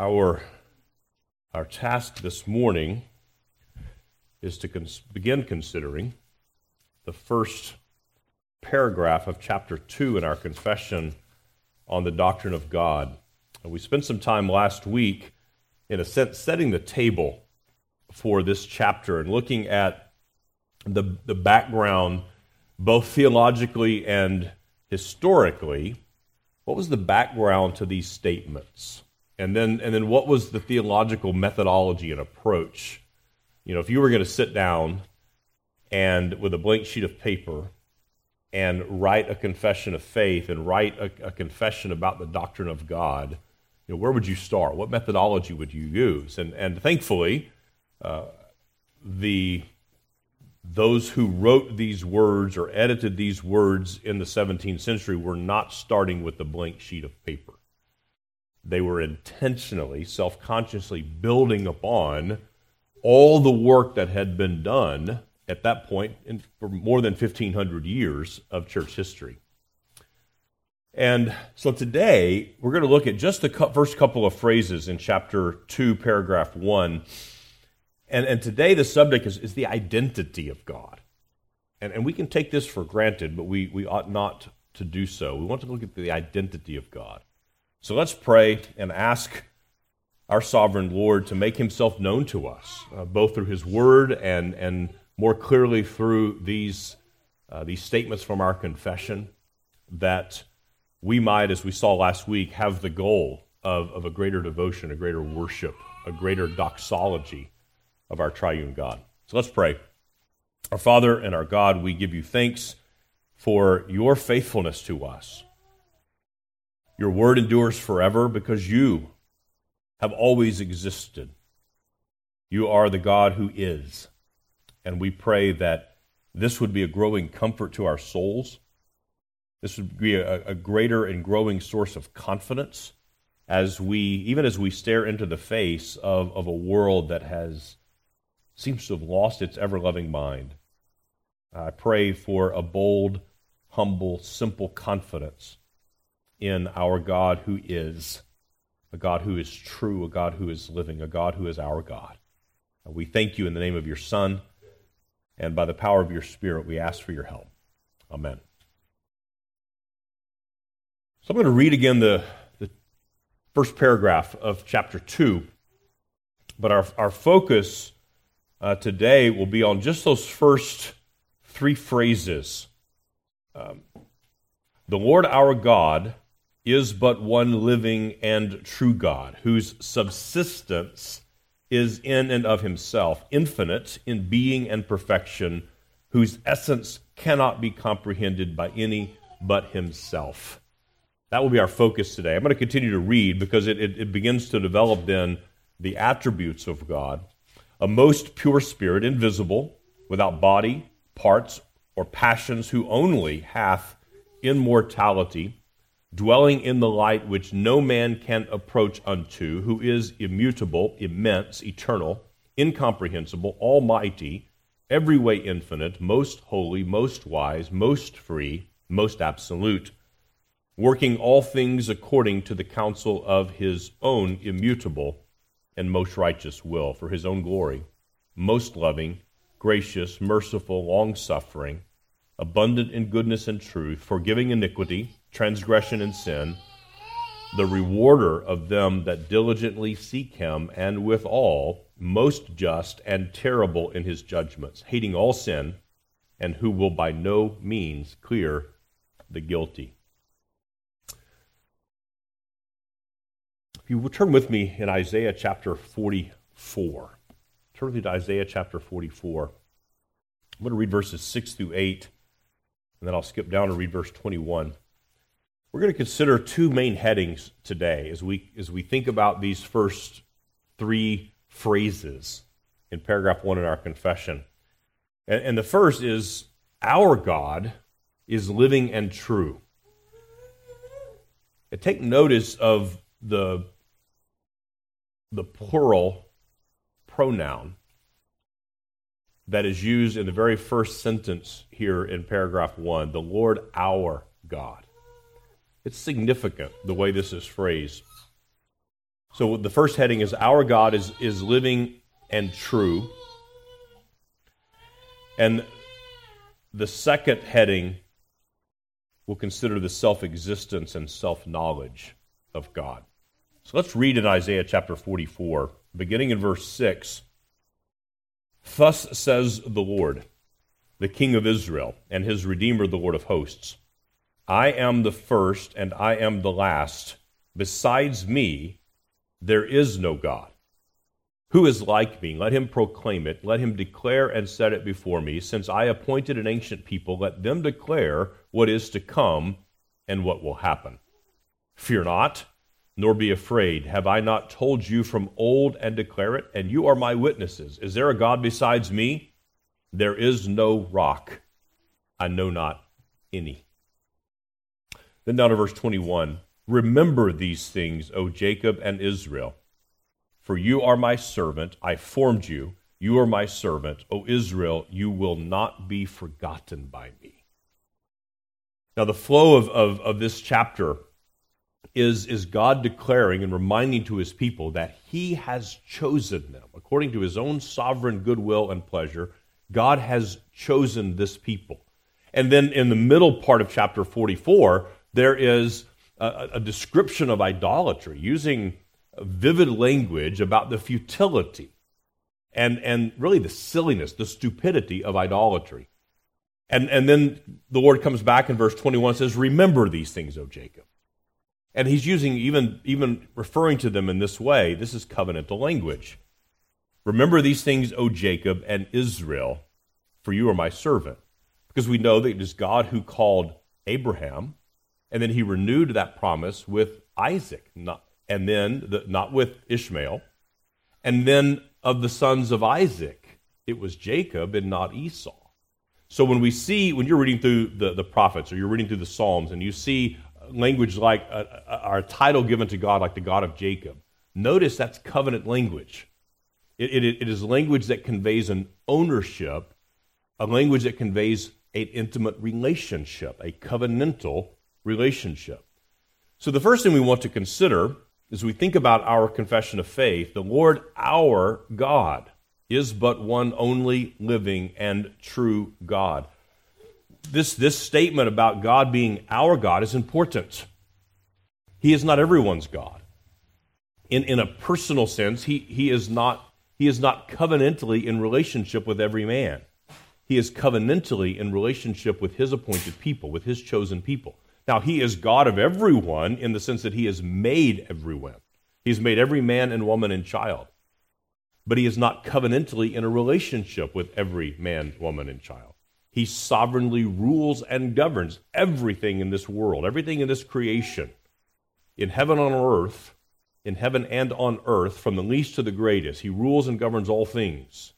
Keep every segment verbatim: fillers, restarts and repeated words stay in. Our, our task this morning is to cons- begin considering the first paragraph of chapter two in our confession on the doctrine of God. And we spent some time last week, in a sense, setting the table for this chapter and looking at the, the background, both theologically and historically. What was the background to these statements? And then, and then what was the theological methodology and approach? You know, if you were going to sit down and with a blank sheet of paper and write a confession of faith and write a, a confession about the doctrine of God, you know, where would you start? What methodology would you use? And and thankfully, uh, the those who wrote these words or edited these words in the seventeenth century were not starting with a blank sheet of paper. They were intentionally, self-consciously building upon all the work that had been done at that point in, for more than fifteen hundred years of church history. And so today, we're going to look at just the co- first couple of phrases in chapter two, paragraph one. And, and today, the subject is, is the identity of God. And, and we can take this for granted, but we, we ought not to do so. We want to look at the identity of God. So let's pray and ask our sovereign Lord to make himself known to us, uh, both through his word and, and more clearly through these, uh, these statements from our confession, that we might, as we saw last week, have the goal of, of a greater devotion, a greater worship, a greater doxology of our triune God. So let's pray. Our Father and our God, we give you thanks for your faithfulness to us. Your word endures forever because you have always existed. You are the God who is. And we pray that this would be a growing comfort to our souls. This would be a, a greater and growing source of confidence as we, even as we stare into the face of, of a world that has seems to have lost its ever-loving mind. I pray for a bold, humble, simple confidence in our God who is, a God who is true, a God who is living, a God who is our God. We thank you in the name of your Son, and by the power of your Spirit, we ask for your help. Amen. So I'm going to read again the, the first paragraph of chapter two, but our, our focus uh, today will be on just those first three phrases. Um, the Lord our God is but one living and true God, whose subsistence is in and of himself, infinite in being and perfection, whose essence cannot be comprehended by any but himself. That will be our focus today. I'm going to continue to read because it, it, it begins to develop then the attributes of God. A most pure spirit, invisible, without body, parts, or passions, who only hath immortality, dwelling in the light which no man can approach unto, who is immutable, immense, eternal, incomprehensible, almighty, every way infinite, most holy, most wise, most free, most absolute, working all things according to the counsel of his own immutable and most righteous will, for his own glory, most loving, gracious, merciful, long-suffering, abundant in goodness and truth, forgiving iniquity, transgression and sin, the rewarder of them that diligently seek him, and withal most just and terrible in his judgments, hating all sin, and who will by no means clear the guilty. If you will turn with me in Isaiah chapter forty-four. Turn with me to Isaiah chapter forty-four. I'm going to read verses six through eight, and then I'll skip down and read verse twenty-one. We're going to consider two main headings today as we as we think about these first three phrases in paragraph one in our confession. And, and the first is, our God is living and true. And take notice of the, the plural pronoun that is used in the very first sentence here in paragraph one, the Lord our God. It's significant the way this is phrased. So the first heading is our God is, is living and true. And the second heading will consider the self-existence and self-knowledge of God. So let's read in Isaiah chapter forty-four, beginning in verse six. Thus says the Lord, the King of Israel, and his Redeemer, the Lord of hosts, I am the first and I am the last. Besides me, there is no God. Who is like me? Let him proclaim it. Let him declare and set it before me. Since I appointed an ancient people, let them declare what is to come and what will happen. Fear not, nor be afraid. Have I not told you from old and declare it? And you are my witnesses. Is there a God besides me? There is no rock. I know not any. Then down to verse twenty-one. Remember these things, O Jacob and Israel. For you are my servant, I formed you. You are my servant, O Israel, you will not be forgotten by me. Now the flow of, of, of this chapter is, is God declaring and reminding to his people that he has chosen them. According to his own sovereign goodwill and pleasure, God has chosen this people. And then in the middle part of chapter forty-four, there is a, a description of idolatry using vivid language about the futility and, and really the silliness, the stupidity of idolatry. And, and then the Lord comes back in verse twenty-one and says, remember these things, O Jacob. And he's using, even, even referring to them in this way, this is covenantal language. Remember these things, O Jacob and Israel, for you are my servant. Because we know that it is God who called Abraham, and then he renewed that promise with Isaac, not and then, the, not with Ishmael, and then of the sons of Isaac, it was Jacob and not Esau. So when we see, when you're reading through the, the prophets or you're reading through the Psalms and you see language like a, a, our title given to God, like the God of Jacob, notice that's covenant language. It, it, it is language that conveys an ownership, a language that conveys an intimate relationship, a covenantal relationship. So the first thing we want to consider as we think about our confession of faith, the Lord our God is but one only living and true God. This, this statement about God being our God is important. He is not everyone's God. In, in a personal sense, he, he, is not, he is not covenantally in relationship with every man. He is covenantally in relationship with his appointed people, with his chosen people. Now, he is God of everyone in the sense that he has made everyone. He's made every man and woman and child. But he is not covenantally in a relationship with every man, woman, and child. He sovereignly rules and governs everything in this world, everything in this creation, in heaven on earth, in heaven and on earth, from the least to the greatest. He rules and governs all things.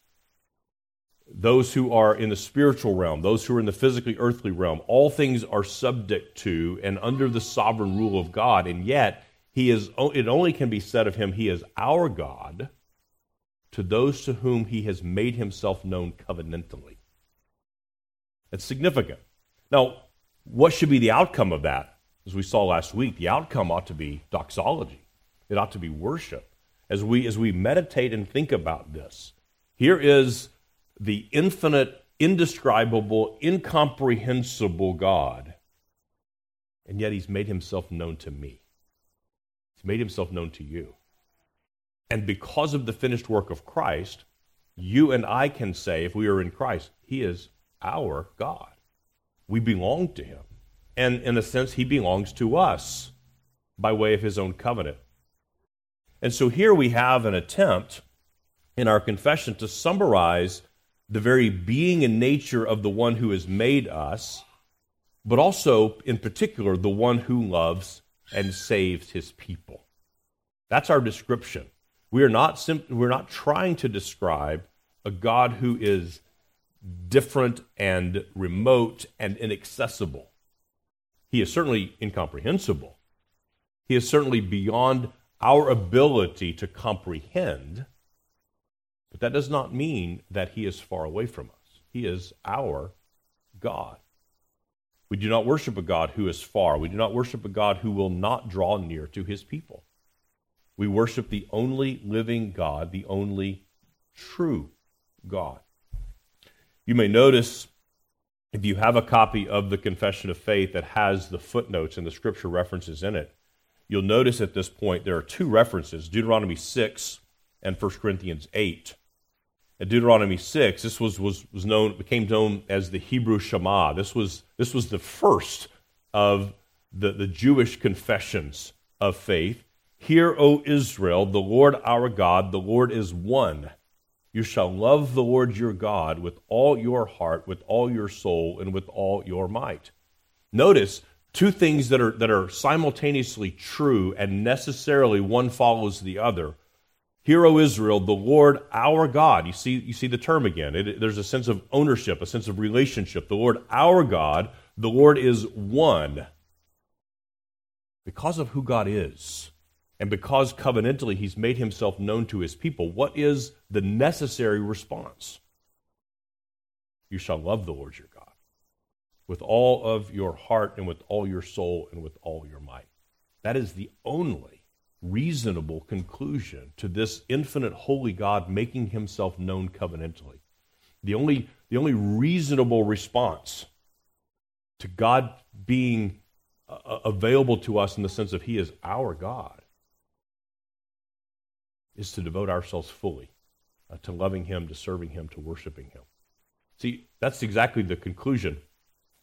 Those who are in the spiritual realm, those who are in the physically earthly realm, all things are subject to and under the sovereign rule of God, and yet he is. It only can be said of him, he is our God to those to whom he has made himself known covenantally. That's significant. Now, what should be the outcome of that? As we saw last week, the outcome ought to be doxology. It ought to be worship. As we, as we meditate and think about this, here is the infinite, indescribable, incomprehensible God, and yet he's made himself known to me. He's made himself known to you. And because of the finished work of Christ, you and I can say, if we are in Christ, he is our God. We belong to him. And in a sense, he belongs to us by way of his own covenant. And so here we have an attempt in our confession to summarize the very being and nature of the one who has made us, but also, in particular, the one who loves and saves his people. That's our description. We are not sim- we're not trying to describe a God who is different and remote and inaccessible. He is certainly incomprehensible. He is certainly beyond our ability to comprehend. But that does not mean that he is far away from us. He is our God. We do not worship a God who is far. We do not worship a God who will not draw near to his people. We worship the only living God, the only true God. You may notice, if you have a copy of the Confession of Faith that has the footnotes and the scripture references in it, you'll notice at this point there are two references, Deuteronomy six and First Corinthians eight. At Deuteronomy six, this was, was, was known became known as the Hebrew Shema. This was, this was the first of the, the Jewish confessions of faith. Hear, O Israel, the Lord our God, the Lord is one. You shall love the Lord your God with all your heart, with all your soul, and with all your might. Notice two things that are that are simultaneously true and necessarily one follows the other. Hear, O Israel, the Lord our God. You see, you see the term again. It, there's a sense of ownership, a sense of relationship. The Lord our God, the Lord is one. Because of who God is, and because covenantally he's made himself known to his people, what is the necessary response? You shall love the Lord your God with all of your heart and with all your soul and with all your might. That is the only reasonable conclusion to this infinite holy God making himself known covenantally. The only, the only reasonable response to God being uh, available to us in the sense of he is our God is to devote ourselves fully uh, to loving him, to serving him, to worshiping him. See, that's exactly the conclusion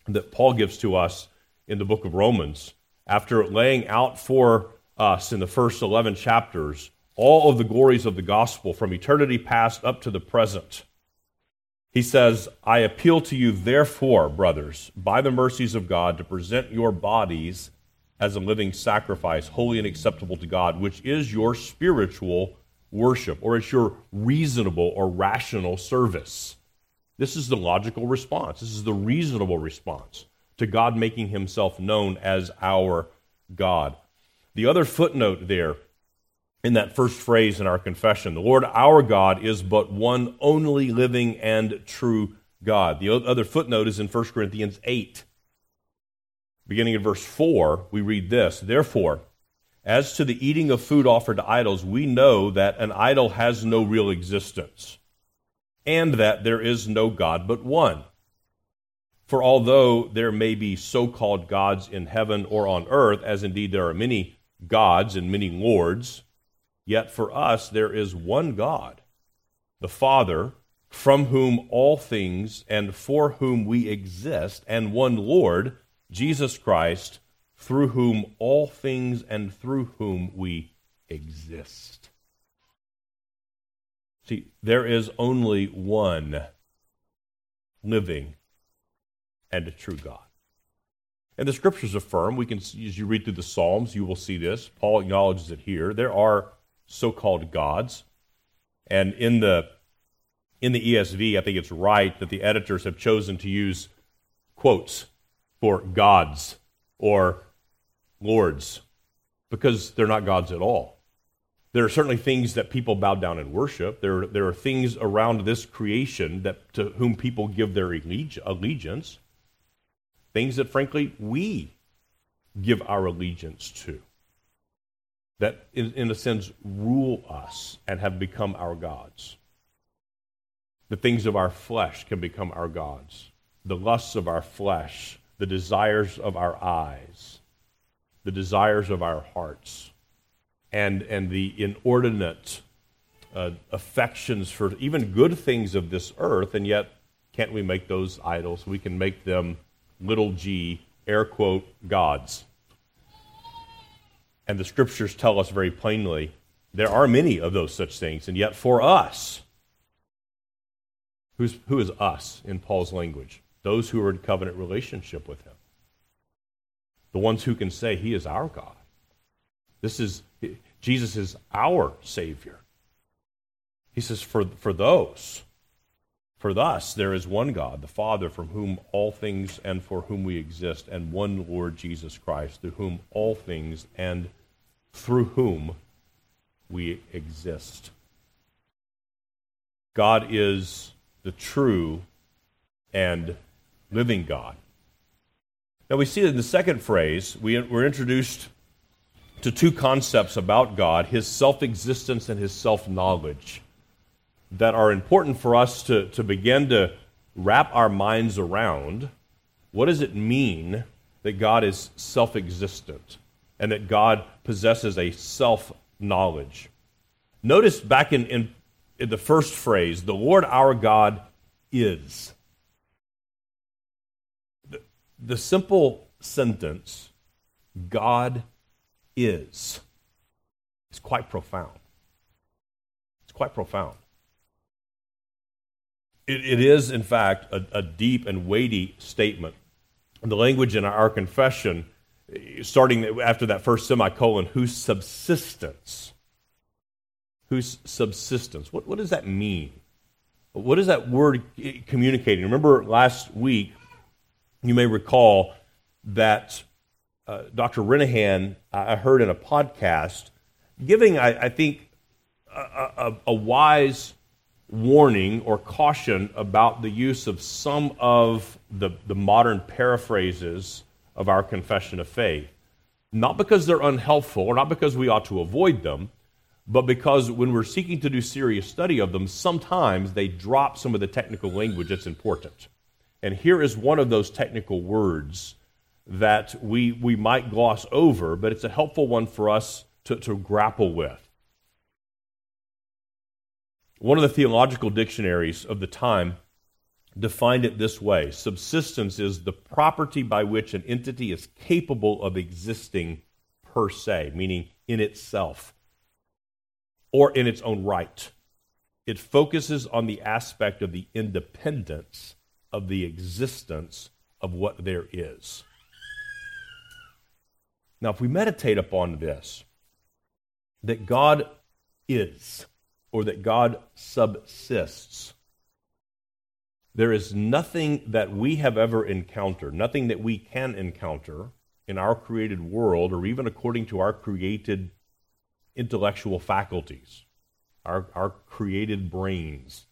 that Paul gives to us in the book of Romans after laying out for us in the first eleven chapters all of the glories of the gospel from eternity past up to the present. He says, I appeal to you, therefore, brothers, by the mercies of God, to present your bodies as a living sacrifice, holy and acceptable to God, which is your spiritual worship, or it's your reasonable or rational service. This is the logical response. This is the reasonable response to God making himself known as our God. The other footnote there in that first phrase in our confession, the Lord our God is but one only living and true God. The other footnote is in First Corinthians eight. Beginning in verse four, we read this, therefore, as to the eating of food offered to idols, we know that an idol has no real existence, and that there is no God but one. For although there may be so-called gods in heaven or on earth, as indeed there are many gods and many lords, yet for us there is one God, the Father, from whom all things and for whom we exist, and one Lord, Jesus Christ, through whom all things and through whom we exist. See, there is only one living and a true God. And the scriptures affirm, we can, as you read through the Psalms, you will see this. Paul acknowledges it here. There are so-called gods. And in the, in the E S V, I think it's right that the editors have chosen to use quotes for gods or lords, because they're not gods at all. There are certainly things that people bow down and worship. There, there are things around this creation that to whom people give their allegiance, things that, frankly, we give our allegiance to, that, in, in a sense, rule us and have become our gods. The things of our flesh can become our gods. The lusts of our flesh, the desires of our eyes, the desires of our hearts, and and the inordinate uh, affections for even good things of this earth, and yet can't we make those idols? We can make them little g, air quote, gods. And the scriptures tell us very plainly, there are many of those such things, and yet for us, who's, who is us in Paul's language? Those who are in covenant relationship with him. The ones who can say he is our God. This is, Jesus is our Savior. He says, for, for those, for thus there is one God, the Father, from whom all things and for whom we exist, and one Lord Jesus Christ, through whom all things and through whom we exist. God is the true and living God. Now we see that in the second phrase, we, we're introduced to two concepts about God, his self-existence and his self-knowledge, that are important for us to, to begin to wrap our minds around. What does it mean that God is self-existent and that God possesses a self-knowledge? Notice back in, in, in the first phrase, the Lord our God is. The, the simple sentence, God is, is quite profound. It's quite profound. It, it is, in fact, a, a deep and weighty statement. The language in our confession, starting after that first semicolon, whose subsistence, whose subsistence, what, what does that mean? What does that word communicate? Remember last week, you may recall that uh, Doctor Renahan, I heard in a podcast, giving, I, I think, a, a, a wise warning or caution about the use of some of the, the modern paraphrases of our confession of faith. Not because they're unhelpful or not because we ought to avoid them, but because when we're seeking to do serious study of them, sometimes they drop some of the technical language that's important. And here is one of those technical words that we we might gloss over, but it's a helpful one for us to, to grapple with. One of the theological dictionaries of the time defined it this way. Subsistence is the property by which an entity is capable of existing per se, meaning in itself or in its own right. It focuses on the aspect of the independence of the existence of what there is. Now, if we meditate upon this, that God is, or that God subsists. There is nothing that we have ever encountered, nothing that we can encounter in our created world, or even according to our created intellectual faculties, our, our created brains.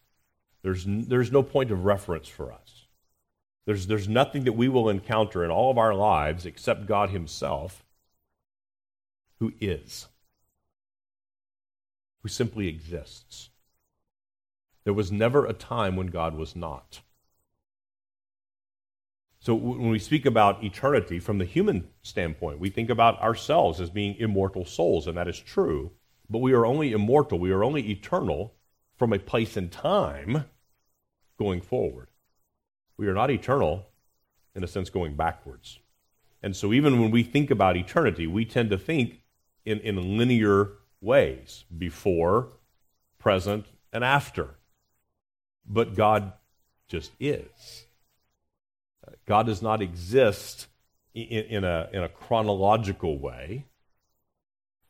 There's, there's no point of reference for us. There's, there's nothing that we will encounter in all of our lives except God himself, who is. Who simply exists. There was never a time when God was not. So when we speak about eternity from the human standpoint, we think about ourselves as being immortal souls, and that is true, but we are only immortal, we are only eternal from a place in time going forward. We are not eternal, in a sense, going backwards. And so even when we think about eternity, we tend to think in, in linear ways, before, present, and after. But God just is. God does not exist in, in, a, in a chronological way.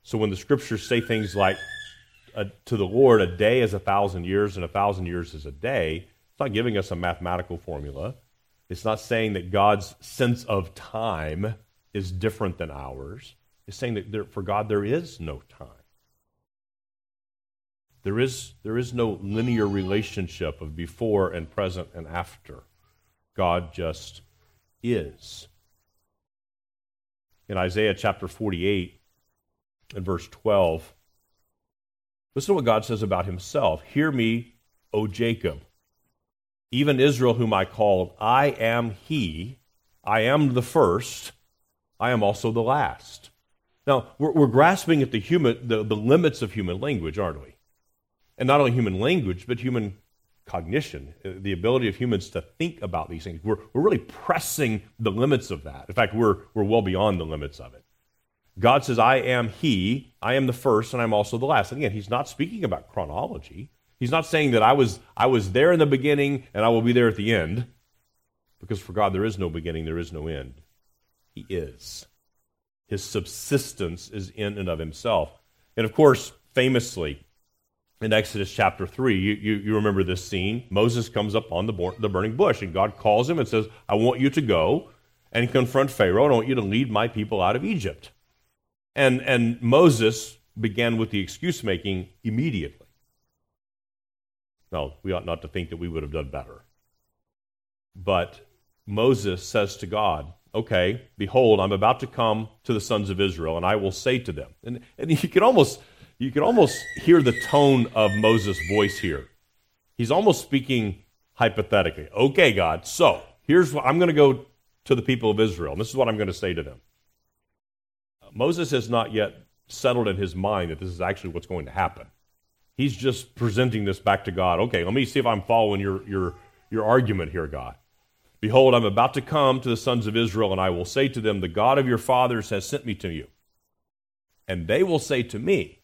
So when the scriptures say things like, uh, to the Lord, a day is a thousand years, and a thousand years is a day, it's not giving us a mathematical formula. It's not saying that God's sense of time is different than ours. It's saying that there, for God there is no time. There is, there is no linear relationship of before and present and after. God just is. In Isaiah chapter forty-eight and verse twelve, listen to what God says about himself. Hear me, O Jacob, even Israel whom I called. I am he, I am the first, I am also the last. Now, we're, we're grasping at the, human, the, the limits of human language, aren't we? And not only human language, but human cognition, the ability of humans to think about these things. We're, we're really pressing the limits of that. In fact, we're, we're well beyond the limits of it. God says, I am he, I am the first, and I'm also the last. And again, he's not speaking about chronology. He's not saying that I was, I was there in the beginning and I will be there at the end. Because for God, there is no beginning, there is no end. He is. His subsistence is in and of himself. And of course, famously, in Exodus chapter three, you, you, you remember this scene. Moses comes up on the, bor- the burning bush, and God calls him and says, I want you to go and confront Pharaoh, and I want you to lead my people out of Egypt. And, and Moses began with the excuse-making immediately. Now, we ought not to think that we would have done better. But Moses says to God, okay, behold, I'm about to come to the sons of Israel, and I will say to them. And, and you can almost you can almost hear the tone of Moses' voice here. He's almost speaking hypothetically. Okay, God, so here's what I'm going to go to the people of Israel, and this is what I'm going to say to them. Moses has not yet settled in his mind that this is actually what's going to happen. He's just presenting this back to God. Okay, let me see if I'm following your your your argument here, God. Behold, I'm about to come to the sons of Israel, and I will say to them, the God of your fathers has sent me to you. And they will say to me,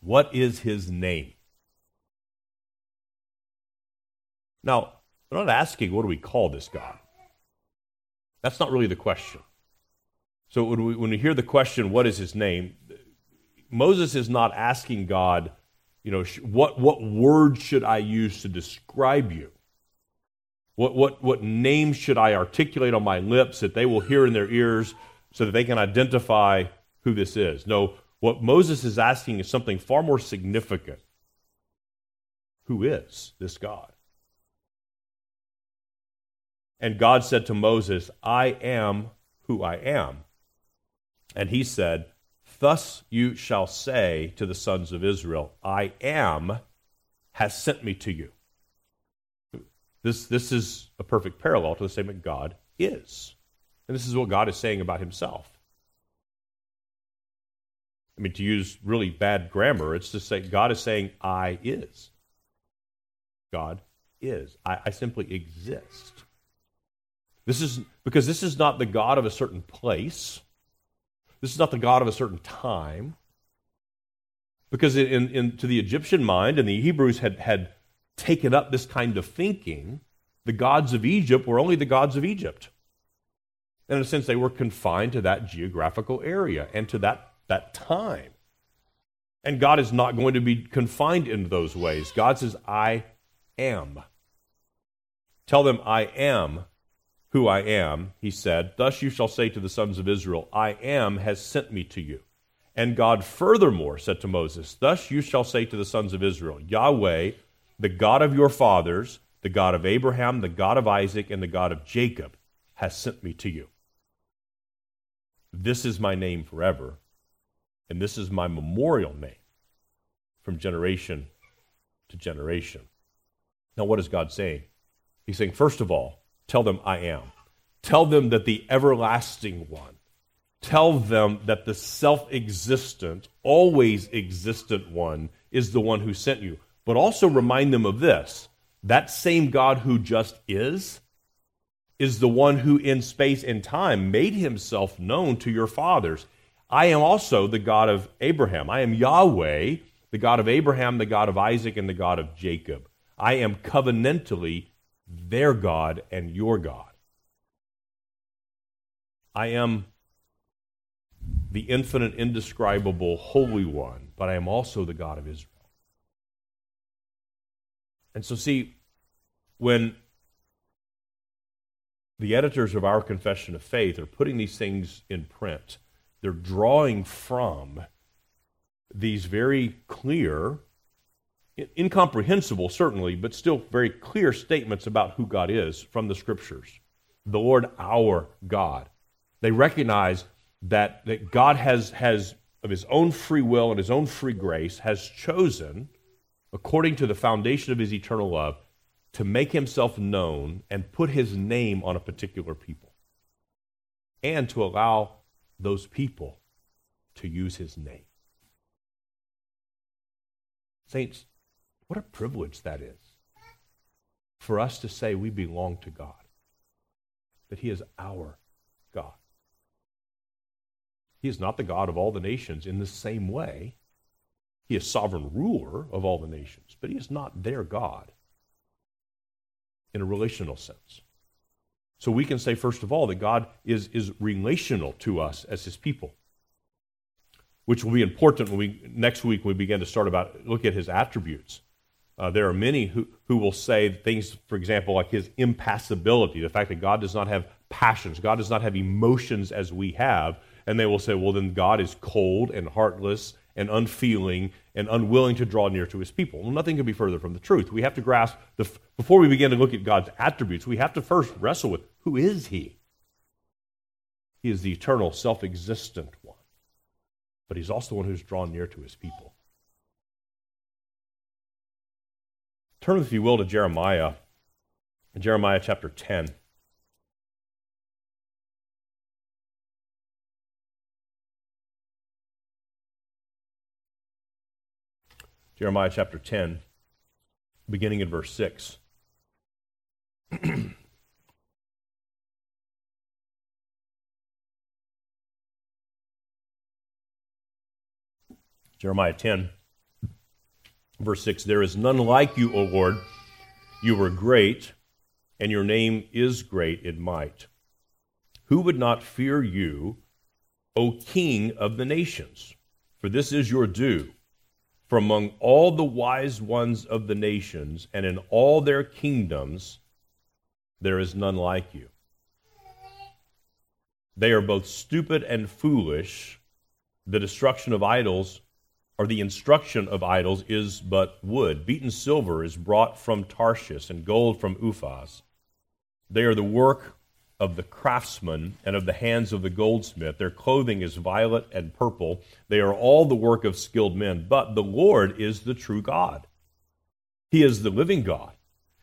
what is his name? Now, they're not asking, what do we call this God? That's not really the question. So when we, when we hear the question, what is his name, Moses is not asking God, you know, what, what word should I use to describe you? What what what name should I articulate on my lips that they will hear in their ears so that they can identify who this is? No, what Moses is asking is something far more significant. Who is this God? And God said to Moses, I am who I am. And he said, thus you shall say to the sons of Israel, I am has sent me to you. This, this is a perfect parallel to the statement God is. And this is what God is saying about himself. I mean, to use really bad grammar, it's to say God is saying, I is. God is. I, I simply exist. This is because this is not the God of a certain place. This is not the God of a certain time. Because in, in, to the Egyptian mind, and the Hebrews had... had taken up this kind of thinking, the gods of Egypt were only the gods of Egypt. And in a sense, they were confined to that geographical area and to that, that time. And God is not going to be confined in those ways. God says, I am. Tell them, I am who I am, he said. Thus you shall say to the sons of Israel, I am has sent me to you. And God furthermore said to Moses, thus you shall say to the sons of Israel, Yahweh, the God of your fathers, the God of Abraham, the God of Isaac, and the God of Jacob has sent me to you. This is my name forever, and this is my memorial name from generation to generation. Now, what is God saying? He's saying, first of all, tell them I am. Tell them that the everlasting one. Tell them that the self-existent, always existent one is the one who sent you. But also remind them of this, that same God who just is, is the one who in space and time made himself known to your fathers. I am also the God of Abraham. I am Yahweh, the God of Abraham, the God of Isaac, and the God of Jacob. I am covenantally their God and your God. I am the infinite, indescribable, holy one, but I am also the God of Israel. And so see, when the editors of our Confession of Faith are putting these things in print, they're drawing from these very clear, incomprehensible certainly, but still very clear statements about who God is from the Scriptures. The Lord our God. They recognize that, that God has, has, of his own free will and his own free grace, has chosen, according to the foundation of his eternal love, to make himself known and put his name on a particular people, and to allow those people to use his name. Saints, what a privilege that is, for us to say we belong to God, that he is our God. He is not the God of all the nations in the same way. He is sovereign ruler of all the nations, but he is not their God in a relational sense. So we can say, first of all, that God is, is relational to us as his people, which will be important when we next week when we begin to start about look at his attributes. Uh, there are many who, who will say things, for example, like his impassibility, the fact that God does not have passions, God does not have emotions as we have, and they will say, well, then God is cold and heartless and unfeeling, and unwilling to draw near to his people. Well, nothing can be further from the truth. We have to grasp, the, before we begin to look at God's attributes, we have to first wrestle with, who is he? He is the eternal, self-existent one. But he's also the one who's drawn near to his people. Turn, if you will, to Jeremiah. Jeremiah chapter ten. Jeremiah chapter ten, beginning in verse six. Jeremiah ten, verse six, "There is none like you, O Lord. You were great, and your name is great in might. Who would not fear you, O King of the nations? For this is your due. For among all the wise ones of the nations and in all their kingdoms, there is none like you. They are both stupid and foolish. The destruction of idols, or the instruction of idols, is but wood. Beaten silver is brought from Tarshish and gold from Uphaz. They are the work of the craftsman and of the hands of the goldsmith. Their clothing is violet and purple. They are all the work of skilled men. But the Lord is the true God. He is the living God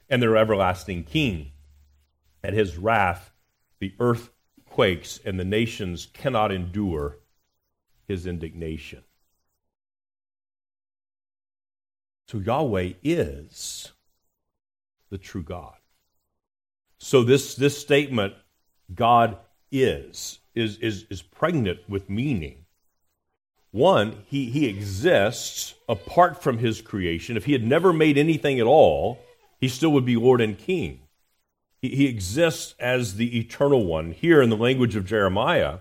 and their everlasting King. At his wrath, the earth quakes, and the nations cannot endure his indignation." So Yahweh is the true God. So this, this statement, God is, is, is, is pregnant with meaning. One, he, he exists apart from his creation. If he had never made anything at all, he still would be Lord and King. He, he exists as the eternal one. Here in the language of Jeremiah,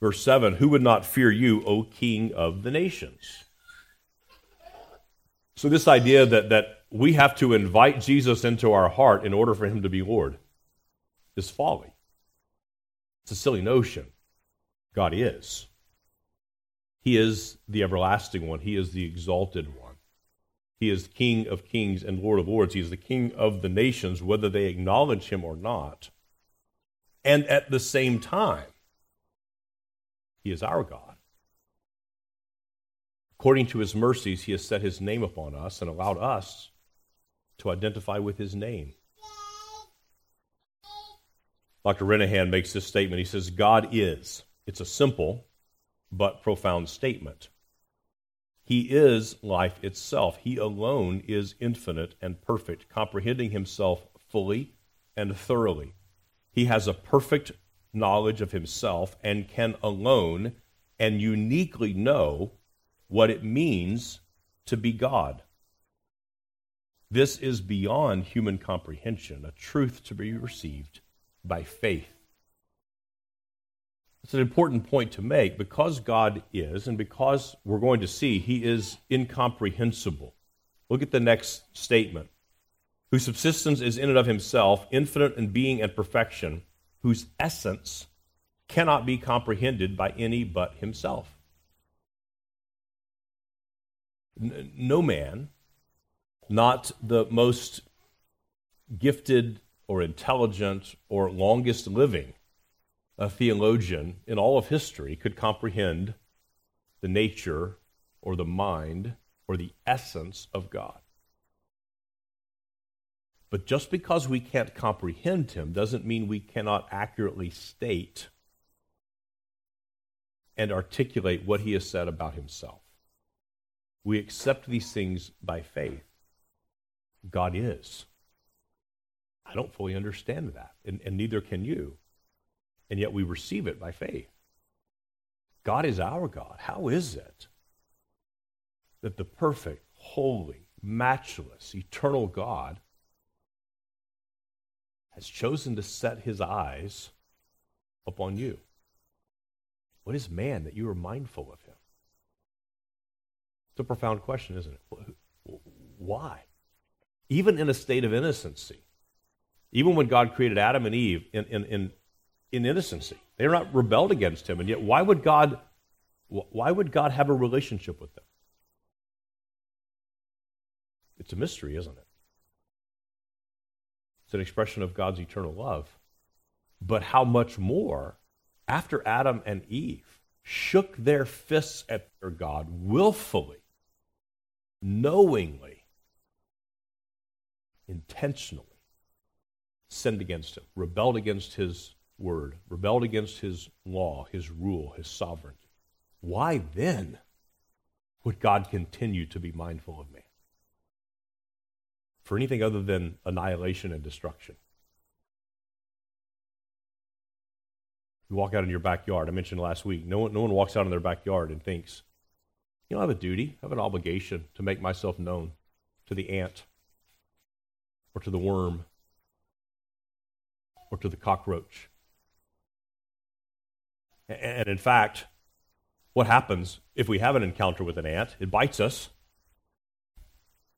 verse seven, "Who would not fear you, O King of the nations?" So this idea that, that we have to invite Jesus into our heart in order for him to be Lord is folly. It's a silly notion. God is. He is the everlasting one. He is the exalted one. He is King of kings and Lord of lords. He is the King of the nations, whether they acknowledge him or not. And at the same time, he is our God. According to his mercies, he has set his name upon us and allowed us to identify with his name. Doctor Renahan makes this statement. He says, "God is." It's a simple but profound statement. He is life itself. He alone is infinite and perfect, comprehending himself fully and thoroughly. He has a perfect knowledge of himself and can alone and uniquely know what it means to be God. This is beyond human comprehension, a truth to be received by faith. It's an important point to make. Because God is, and because we're going to see he is incomprehensible. Look at the next statement. "Whose subsistence is in and of himself, infinite in being and perfection, whose essence cannot be comprehended by any but himself." No man, not the most gifted or intelligent or longest living a theologian in all of history, could comprehend the nature or the mind or the essence of God. But just because we can't comprehend him doesn't mean we cannot accurately state and articulate what he has said about himself. We accept these things by faith. God is. I don't fully understand that, and, and neither can you. And yet we receive it by faith. God is our God. How is it that the perfect, holy, matchless, eternal God has chosen to set his eyes upon you? What is man that you are mindful of him? It's a profound question, isn't it? Why? Even in a state of innocency, even when God created Adam and Eve in, in, in, in innocency, they were not rebelled against him, and yet why would God, why would God have a relationship with them? It's a mystery, isn't it? It's It's an expression of God's eternal love. But how much more after Adam and Eve shook their fists at their God willfully, knowingly, intentionally sinned against him, rebelled against his word, rebelled against his law, his rule, his sovereignty. Why then would God continue to be mindful of man? For anything other than annihilation and destruction. You walk out in your backyard. I mentioned last week, no one, no one walks out in their backyard and thinks, you know, I have a duty, I have an obligation to make myself known to the ant or to the worm or to the cockroach. And in fact, what happens if we have an encounter with an ant? It bites us.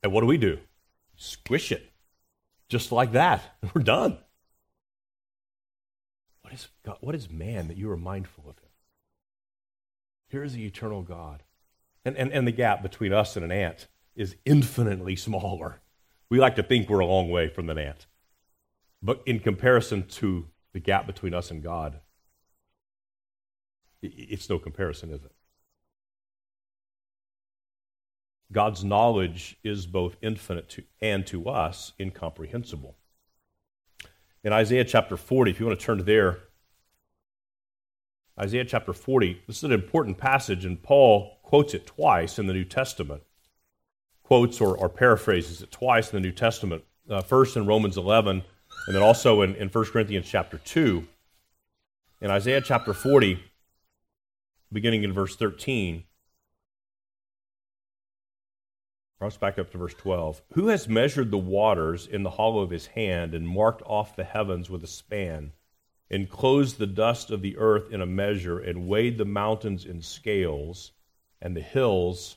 And what do we do? Squish it. Just like that. We're done. What is God, what is man that you are mindful of him? Here is the eternal God. And, and, and the gap between us and an ant is infinitely smaller. We like to think we're a long way from an ant. But in comparison to the gap between us and God, it's no comparison, is it? God's knowledge is both infinite to, and to us incomprehensible. In Isaiah chapter forty, if you want to turn to there, Isaiah chapter forty, this is an important passage, and Paul quotes it twice in the New Testament, quotes or, or paraphrases it twice in the New Testament, uh, first in Romans eleven, and then also in, in First Corinthians chapter two. In Isaiah chapter forty, beginning in verse thirteen, let's back up to verse twelve. Who has measured the waters in the hollow of his hand and marked off the heavens with a span and closed the dust of the earth in a measure and weighed the mountains in scales and the hills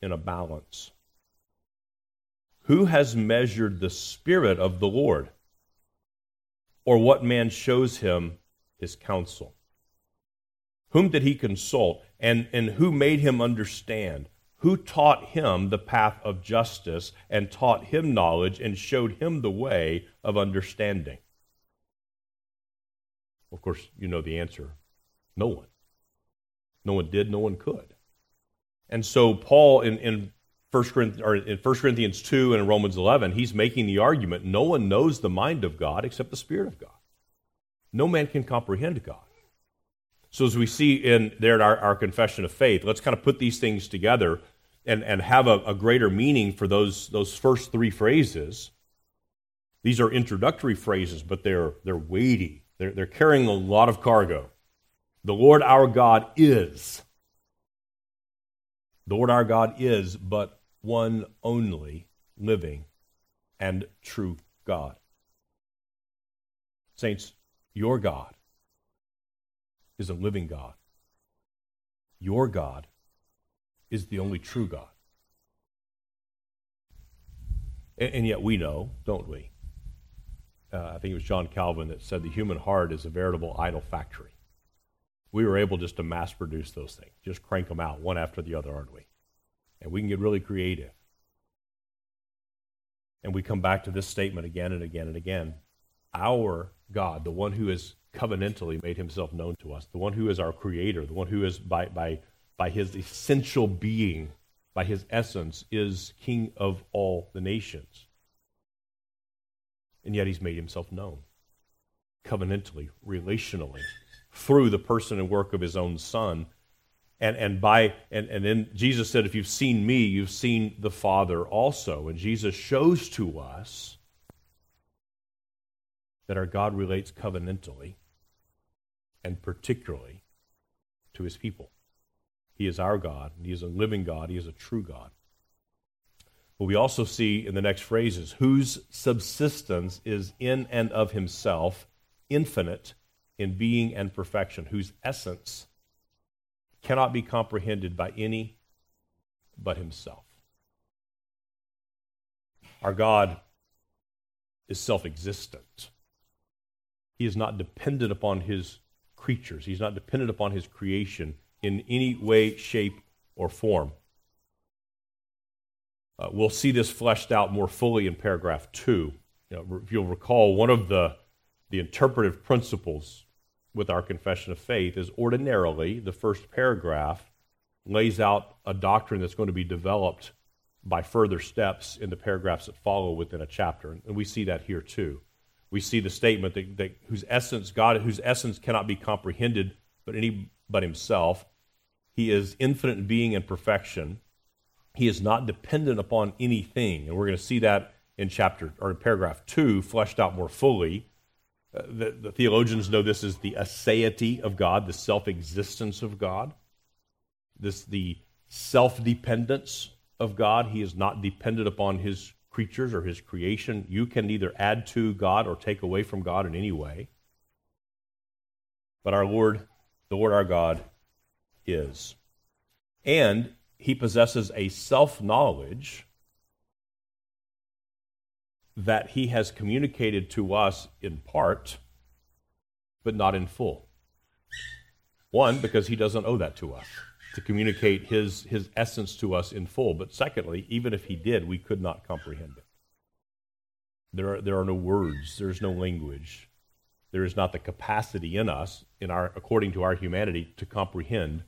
in a balance? Who has measured the Spirit of the Lord? Or what man shows him his counsel? Whom did he consult, and, and who made him understand? Who taught him the path of justice, and taught him knowledge, and showed him the way of understanding? Of course, you know the answer. No one. No one did, no one could. And so Paul in, in, First Corinthians, or in First Corinthians two and in Romans eleven, he's making the argument, no one knows the mind of God except the Spirit of God. No man can comprehend God. So as we see in there in our, our confession of faith, let's kind of put these things together and, and have a, a greater meaning for those, those first three phrases. These are introductory phrases, but they're, they're weighty. They're, they're carrying a lot of cargo. The Lord our God is. The Lord our God is but one only living and true God. Saints, your God is a living God. Your God is the only true God. And, and yet we know, don't we? Uh, I think it was John Calvin that said the human heart is a veritable idol factory. We were able just to mass produce those things, just crank them out one after the other, aren't we? And we can get really creative. And we come back to this statement again and again and again. Our God, the one who is covenantally made himself known to us, the one who is our creator, the one who is by by by his essential being, by his essence, is king of all the nations. And yet he's made himself known, covenantally, relationally, through the person and work of his own son. And and by and, and then Jesus said, if you've seen me, you've seen the Father also. And Jesus shows to us that our God relates covenantally and particularly to his people. He is our God, and he is a living God, he is a true God. But we also see in the next phrases, whose subsistence is in and of himself, infinite in being and perfection, whose essence cannot be comprehended by any but himself. Our God is self-existent. He is not dependent upon his creatures. He's not dependent upon his creation in any way, shape, or form. Uh, we'll see this fleshed out more fully in paragraph two. You know, if you'll recall, one of the, the interpretive principles with our confession of faith is ordinarily the first paragraph lays out a doctrine that's going to be developed by further steps in the paragraphs that follow within a chapter. And we see that here too. We see the statement that, that whose essence God, whose essence cannot be comprehended but any but himself. He is infinite in being and perfection. He is not dependent upon anything. And we're going to see that in chapter or in paragraph two fleshed out more fully. Uh, the, the theologians know this is the aseity of God, the self-existence of God. This the self-dependence of God. He is not dependent upon his creatures or his creation. You can neither add to God or take away from God in any way. But our Lord, the Lord our God, is. And he possesses a self-knowledge that he has communicated to us in part, but not in full. One, because he doesn't owe that to us, to communicate his, his essence to us in full. But secondly, even if he did, we could not comprehend it. There are, there are no words. There's no language. There is not the capacity in us, in our according to our humanity, to comprehend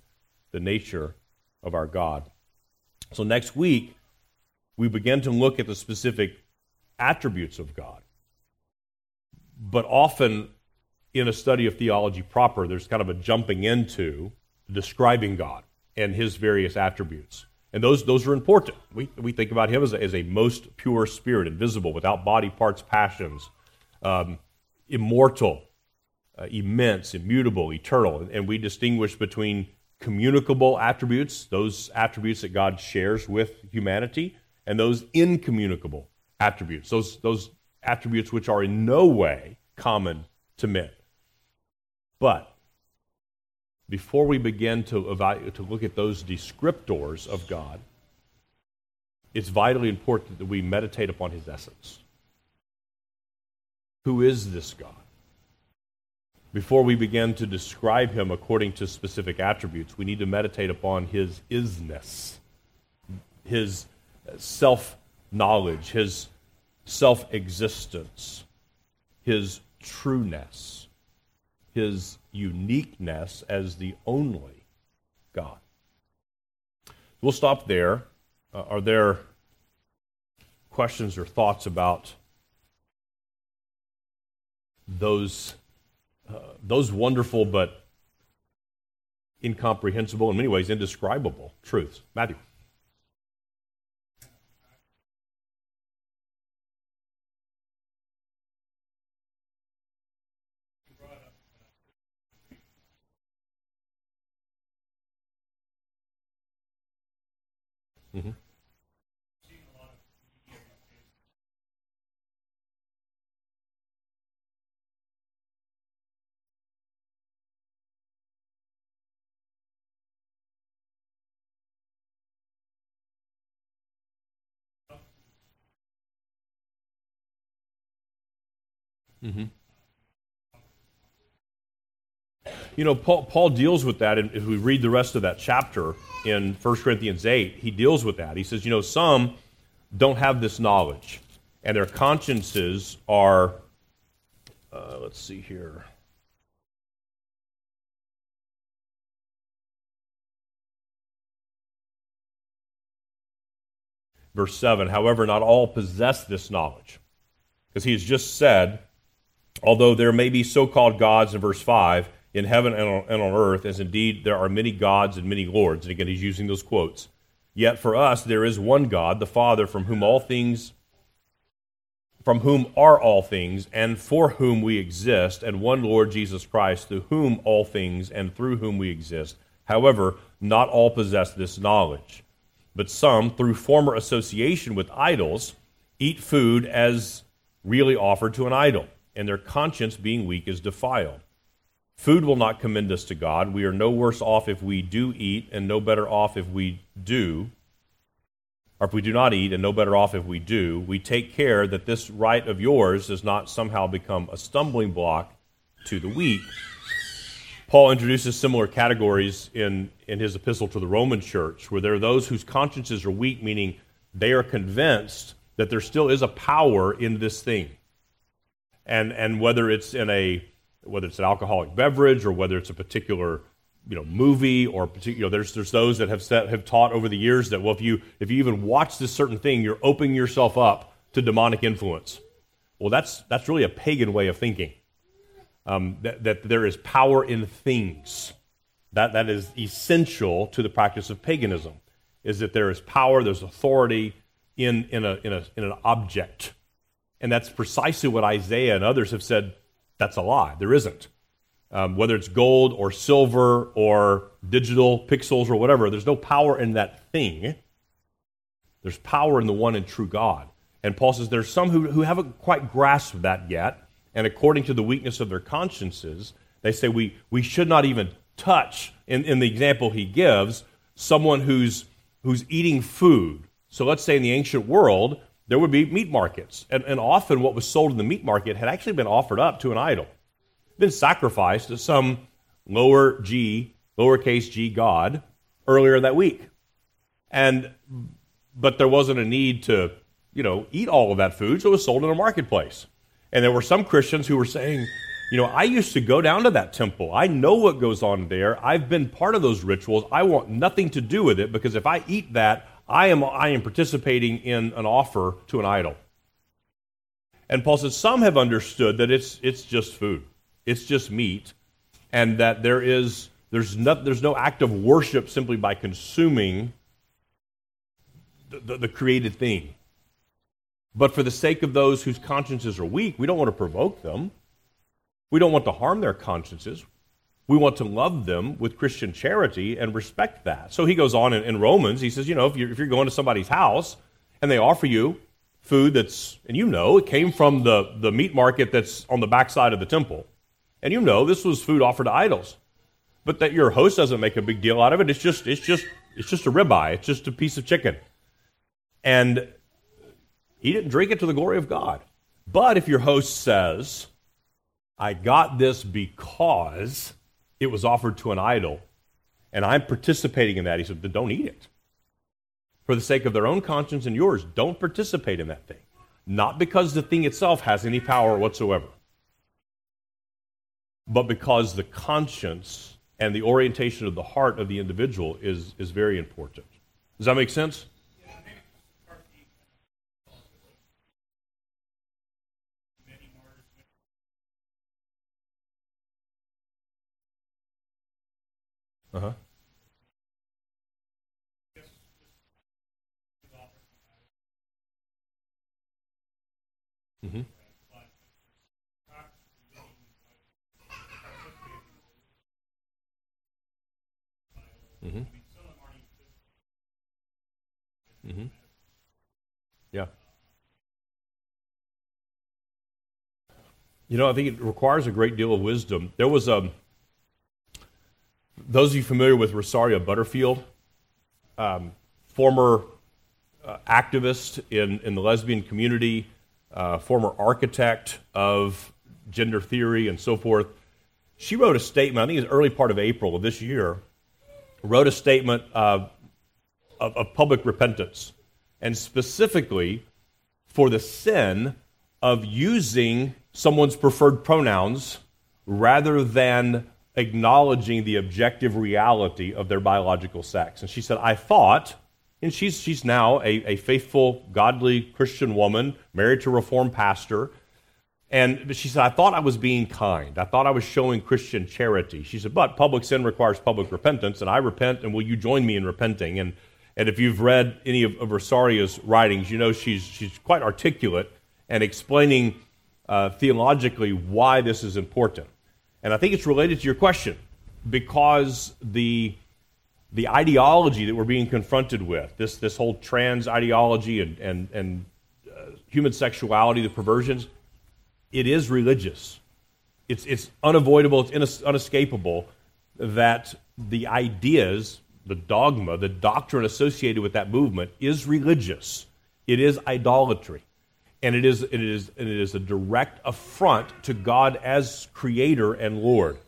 the nature of our God. So next week, we begin to look at the specific attributes of God. But often, in a study of theology proper, there's kind of a jumping into describing God and his various attributes. And those those are important. We we think about him as a, as a most pure spirit, invisible, without body parts, passions, um, immortal, uh, immense, immutable, eternal. And we distinguish between communicable attributes, those attributes that God shares with humanity, and those incommunicable attributes, those those attributes which are in no way common to men. But before we begin to evaluate, to look at those descriptors of God, it's vitally important that we meditate upon his essence. Who is this God? Before we begin to describe him according to specific attributes, we need to meditate upon his isness, his self-knowledge, his self-existence, his trueness, his uniqueness as the only God. We'll stop there. Uh, are there questions or thoughts about those uh, those wonderful but incomprehensible, in many ways indescribable truths? Matthew. Mm-hmm. Mm-hmm. You know, Paul, Paul deals with that, and if we read the rest of that chapter in First Corinthians eight, he deals with that. He says, you know, some don't have this knowledge, and their consciences are, uh, let's see here. Verse seven, however, not all possess this knowledge. Because he has just said, although there may be so-called gods in verse five, in heaven and on, and on earth, as indeed there are many gods and many lords. And again, he's using those quotes. Yet for us there is one God, the Father, from whom all things, from whom are all things, and for whom we exist, and one Lord Jesus Christ, through whom all things and through whom we exist. However, not all possess this knowledge. But some, through former association with idols, eat food as really offered to an idol, and their conscience, being weak, is defiled. Food will not commend us to God. We are no worse off if we do eat, and no better off if we do, or if we do not eat, and no better off if we do. We take care that this right of yours does not somehow become a stumbling block to the weak. Paul introduces similar categories in, in his epistle to the Roman church, where there are those whose consciences are weak, meaning they are convinced that there still is a power in this thing. and and whether it's in a whether it's an alcoholic beverage or whether it's a particular you know movie or particular you know, there's there's those that have set, have taught over the years that well if you if you even watch this certain thing, you're opening yourself up to demonic influence. Well, that's that's really a pagan way of thinking. Um, that, that there is power in things. That that is essential to the practice of paganism, is that there is power, there's authority in in a in a in an object. And that's precisely what Isaiah and others have said, that's a lie, there isn't. Um, whether it's gold or silver or digital pixels or whatever, there's no power in that thing. There's power in the one and true God. And Paul says there's some who, who haven't quite grasped that yet, and according to the weakness of their consciences, they say we, we should not even touch, in, in the example he gives, someone who's who's eating food. So let's say in the ancient world, there would be meat markets. And, and often what was sold in the meat market had actually been offered up to an idol, been sacrificed to some lower g, lowercase g god earlier that week. And but there wasn't a need to, you know, eat all of that food, so it was sold in a marketplace. And there were some Christians who were saying, you know, I used to go down to that temple. I know what goes on there. I've been part of those rituals. I want nothing to do with it, because if I eat that, I am I am participating in an offer to an idol. And Paul says some have understood that it's it's just food. It's just meat, and that there is there's no there's no act of worship simply by consuming the, the, the created thing. But for the sake of those whose consciences are weak, we don't want to provoke them. We don't want to harm their consciences. We want to love them with Christian charity and respect that. So he goes on in, in Romans, he says, you know, if you're, if you're going to somebody's house and they offer you food that's, and you know, it came from the, the meat market that's on the backside of the temple, and you know this was food offered to idols, but that your host doesn't make a big deal out of it. It's just, it's just, it's just a ribeye. It's just a piece of chicken. And he didn't drink it to the glory of God. But if your host says, I got this because it was offered to an idol, and I'm participating in that, he said, don't eat it. For the sake of their own conscience and yours, don't participate in that thing. Not because the thing itself has any power whatsoever, but because the conscience and the orientation of the heart of the individual is, is very important. Does that make sense? Uh-huh. Mm-hmm. Mm-hmm. Mm-hmm. Yeah. You know, I think it requires a great deal of wisdom. There was a Those of you familiar with Rosaria Butterfield, um, former uh, activist in, in the lesbian community, uh, former architect of gender theory and so forth, she wrote a statement, I think it was early part of April of this year, wrote a statement uh, of, of public repentance, and specifically for the sin of using someone's preferred pronouns rather than acknowledging the objective reality of their biological sex. And she said, I thought, and she's she's now a, a faithful, godly Christian woman, married to a Reformed pastor, and she said, I thought I was being kind. I thought I was showing Christian charity. She said, but public sin requires public repentance, and I repent, and will you join me in repenting? And and if you've read any of, of Rosaria's writings, you know she's, she's quite articulate and explaining uh, theologically why this is important. And I think it's related to your question, because the the ideology that we're being confronted with, this this whole trans ideology and and and uh, human sexuality, the perversions, it is religious. It's it's unavoidable. It's inas- unescapable that the ideas, the dogma, the doctrine associated with that movement is religious. It is idolatry. And it is, it is, and it is a direct affront to God as Creator and Lord.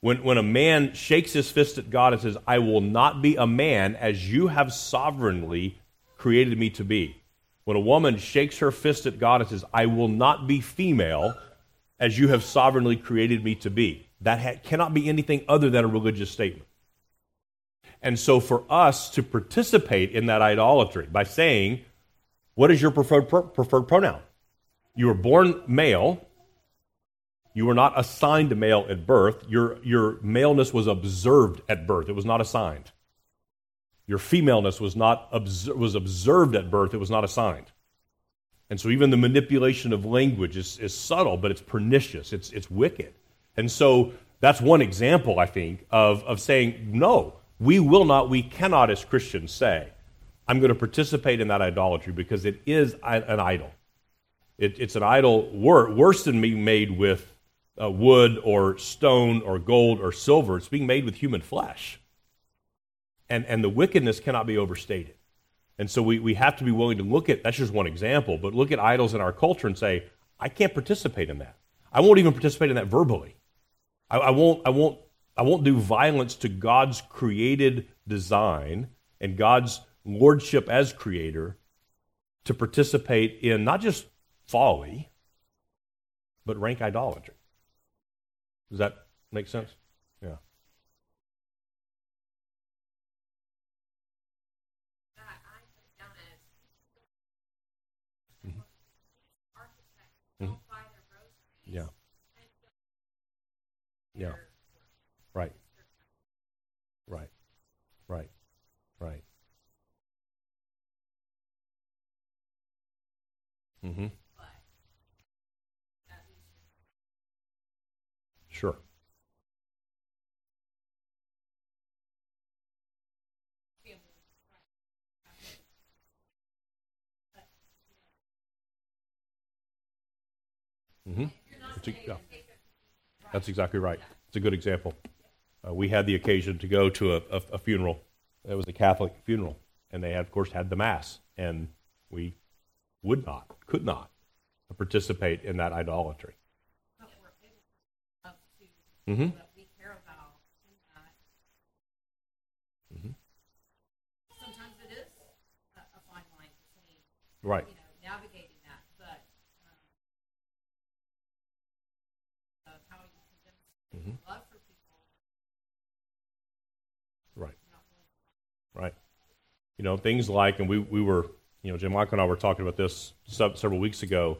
When when a man shakes his fist at God and says, "I will not be a man as you have sovereignly created me to be," When a woman shakes her fist at God and says, I will not be female as you have sovereignly created me to be. That ha- cannot be anything other than a religious statement. And so for us to participate in that idolatry by saying, what is your preferred, pr- preferred pronoun? You were born male. You were not assigned male at birth. Your, your maleness was observed at birth. It was not assigned. Your femaleness was not obser- was observed at birth. It was not assigned. And so even the manipulation of language is, is subtle, but it's pernicious. It's, it's wicked. And so that's one example, I think, of, of saying, no, we will not, we cannot as Christians say, I'm going to participate in that idolatry because it is an idol. It, it's an idol wor- worse than being made with uh, wood or stone or gold or silver. It's being made with human flesh. And, and the wickedness cannot be overstated. And so we, we have to be willing to look at, that's just one example, but look at idols in our culture and say, I can't participate in that. I won't even participate in that verbally. I, I won't I won't, I won't do violence to God's created design and God's lordship as creator to participate in not just folly, but rank idolatry. Does that make sense? Yeah. Yeah. Yeah. Right. Right. Right. Right. Mm-hmm. Sure. Mm-hmm. Yeah. That's exactly right. It's a good example. Uh, we had the occasion to go to a, a, a funeral. It was a Catholic funeral, and they, had, of course, had the Mass, and we would not, could not participate in that idolatry. But we're able to up to mm-hmm. what we care about in that. Mm-hmm. Sometimes it is a, a fine line between right. you know, navigating. Mm-hmm. Love for people. Right. Right. You know, things like, and we, we were, you know, Jim Walker and I were talking about this sub, several weeks ago,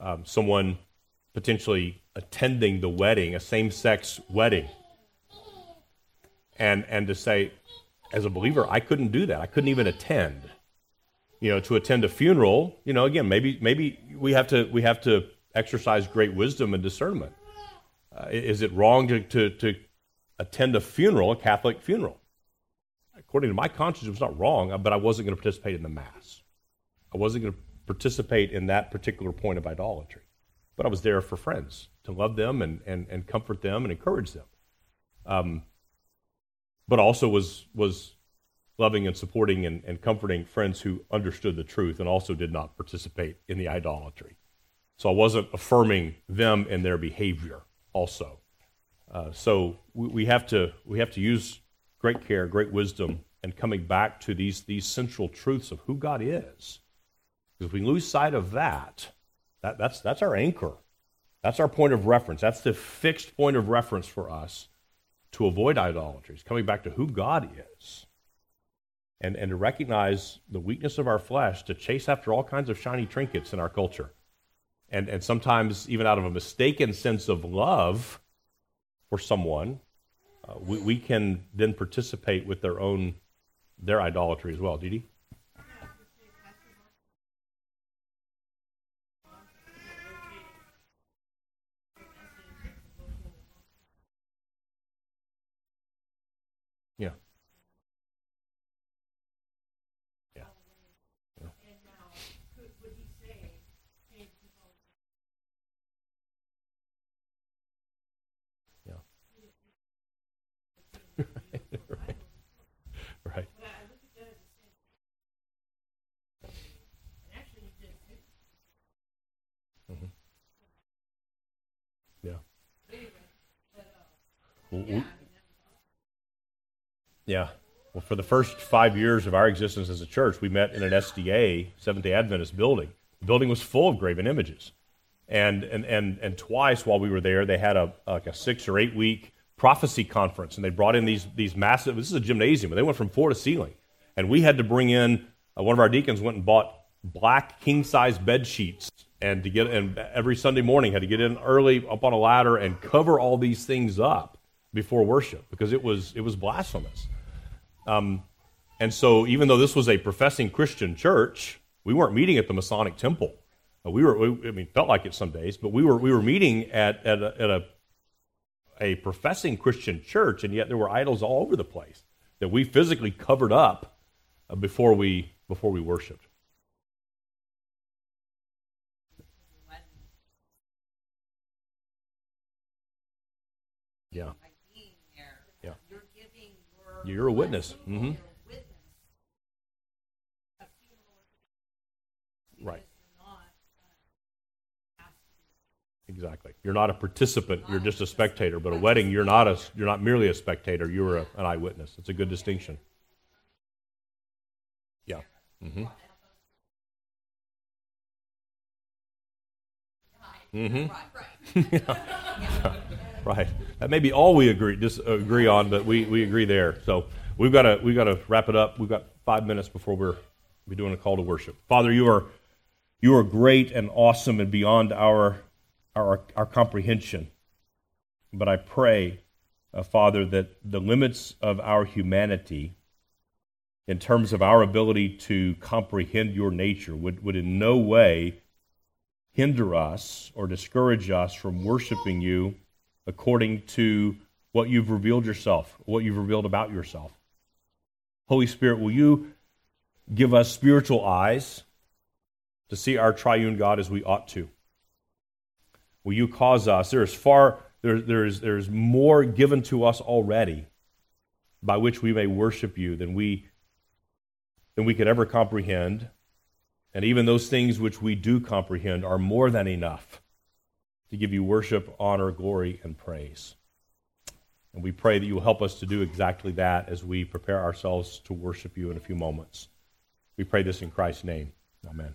um, someone potentially attending the wedding, a same-sex wedding, and and to say, as a believer, I couldn't do that. I couldn't even attend. You know, to attend a funeral, you know, again, maybe maybe we have to we have to exercise great wisdom and discernment. Uh, is it wrong to, to, to attend a funeral, a Catholic funeral? According to my conscience, it was not wrong, but I wasn't going to participate in the Mass. I wasn't going to participate in that particular point of idolatry. But I was there for friends, to love them and, and, and comfort them and encourage them. Um, but also was was loving and supporting and, and comforting friends who understood the truth and also did not participate in the idolatry. So I wasn't affirming them in their behavior. Also, uh, so we, we have to we have to use great care, great wisdom, and coming back to these these central truths of who God is. Because if we lose sight of that, that that's that's our anchor, that's our point of reference, that's the fixed point of reference for us to avoid idolatries. Coming back to who God is, and and to recognize the weakness of our flesh to chase after all kinds of shiny trinkets in our culture. And and sometimes, even out of a mistaken sense of love for someone, uh, we, we can then participate with their own, their idolatry as well. Didi? Yeah. Right. Mm-hmm. Yeah. Yeah. Yeah. Well, for the first five years of our existence as a church, we met in an S D A, Seventh Day Adventist building. The building was full of graven images. And and and, and twice while we were there, they had a like a six or eight week prophecy conference, and they brought in these these massive. This is a gymnasium, but they went from floor to ceiling, and we had to bring in. Uh, one of our deacons went and bought black king size bed sheets, and to get and every Sunday morning had to get in early up on a ladder and cover all these things up before worship because it was it was blasphemous. Um, and so even though this was a professing Christian church, we weren't meeting at the Masonic Temple. We were, we, I mean, felt like it some days, but we were we were meeting at at, a, at a, a professing Christian church, and yet there were idols all over the place that we physically covered up before we before we worshipped. What? Yeah. By being there, yeah. You're giving your you're a witness. Mm-hmm. Witness. Right. Exactly. You're not a participant. You're just a spectator. But a wedding, you're not a you're not merely a spectator. You're a, an eyewitness. It's a good distinction. Yeah. Mm-hmm. Mm-hmm. Yeah. Right. That may be all we agree disagree on, but we, we agree there. So we've got to we've got to wrap it up. We've got five minutes before we're we're doing a call to worship. Father, you are you are great and awesome and beyond our. Our, our comprehension, but I pray, uh, Father, that the limits of our humanity in terms of our ability to comprehend your nature would, would in no way hinder us or discourage us from worshiping you according to what you've revealed yourself, what you've revealed about yourself. Holy Spirit, will you give us spiritual eyes to see our triune God as we ought to? Will you cause us, there is far, there, there is there is more given to us already by which we may worship you than we than we could ever comprehend. And even those things which we do comprehend are more than enough to give you worship, honor, glory, and praise. And we pray that you will help us to do exactly that as we prepare ourselves to worship you in a few moments. We pray this in Christ's name. Amen.